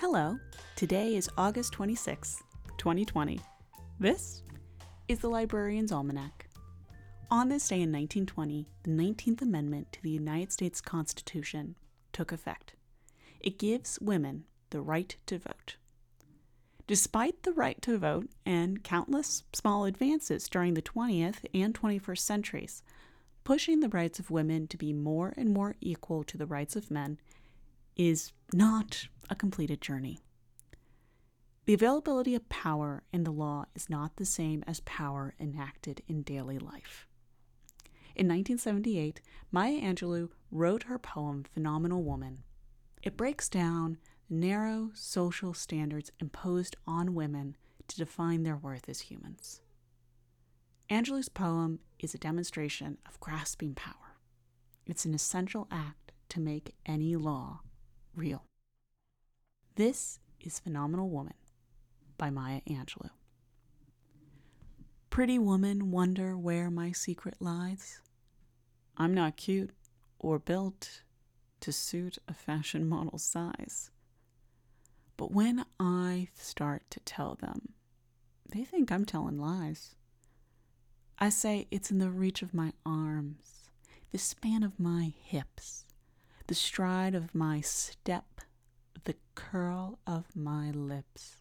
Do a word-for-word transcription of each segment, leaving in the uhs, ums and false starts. Hello, today is August twenty-sixth, twenty twenty. This is the Librarian's Almanac. On this day in nineteen twenty, the nineteenth Amendment to the United States Constitution took effect. It gives women the right to vote. Despite the right to vote and countless small advances during the twentieth and twenty-first centuries, pushing the rights of women to be more and more equal to the rights of men is not a completed journey. The availability of power in the law is not the same as power enacted in daily life. In nineteen seventy-eight, Maya Angelou wrote her poem Phenomenal Woman. It breaks down the narrow social standards imposed on women to define their worth as humans. Angelou's poem is a demonstration of grasping power. It's an essential act to make any law real. This is Phenomenal Woman by Maya Angelou. Pretty woman, wonder where my secret lies. I'm not cute or built to suit a fashion model's size. But when I start to tell them, they think I'm telling lies. I say it's in the reach of my arms, the span of my hips, the stride of my step, the curl of my lips.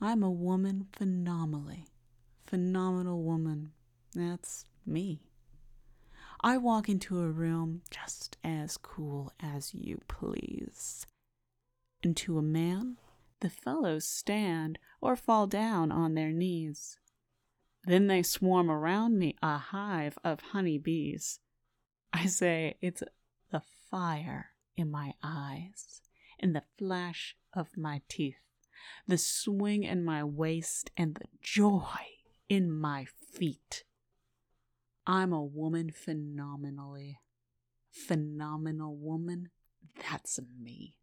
I'm a woman phenomenally, phenomenal woman. That's me. I walk into a room just as cool as you please. And to a man, the fellows stand or fall down on their knees. Then they swarm around me, a hive of honey bees. I say it's the fire in my eyes, and the flash of my teeth, the swing in my waist, and the joy in my feet. I'm a woman phenomenally. Phenomenal woman, that's me.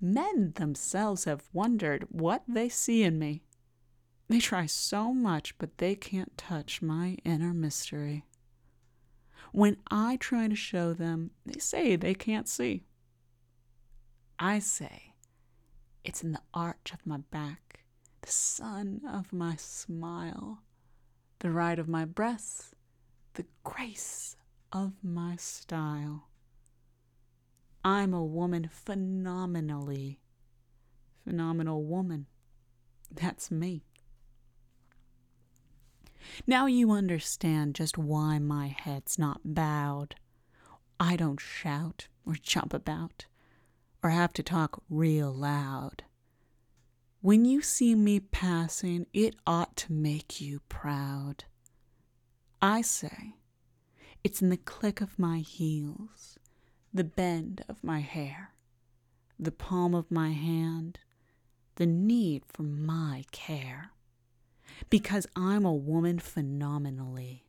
Men themselves have wondered what they see in me. They try so much, but they can't touch my inner mystery. When I try to show them, they say they can't see. I say, it's in the arch of my back, the sun of my smile, the ride of my breasts, the grace of my style. I'm a woman phenomenally, phenomenal woman. That's me. Now you understand just why my head's not bowed. I don't shout or jump about, or have to talk real loud. When you see me passing, it ought to make you proud. I say, it's in the click of my heels, the bend of my hair, the palm of my hand, the need for my care. Because I'm a woman phenomenally.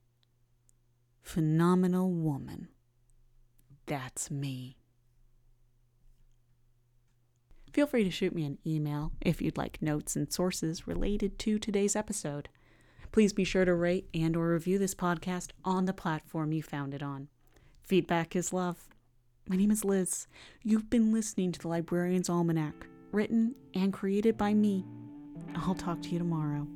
Phenomenal woman. That's me. Feel free to shoot me an email if you'd like notes and sources related to today's episode. Please be sure to rate and or review this podcast on the platform you found it on. Feedback is love. My name is Liz. You've been listening to The Librarian's Almanac, written and created by me. I'll talk to you tomorrow.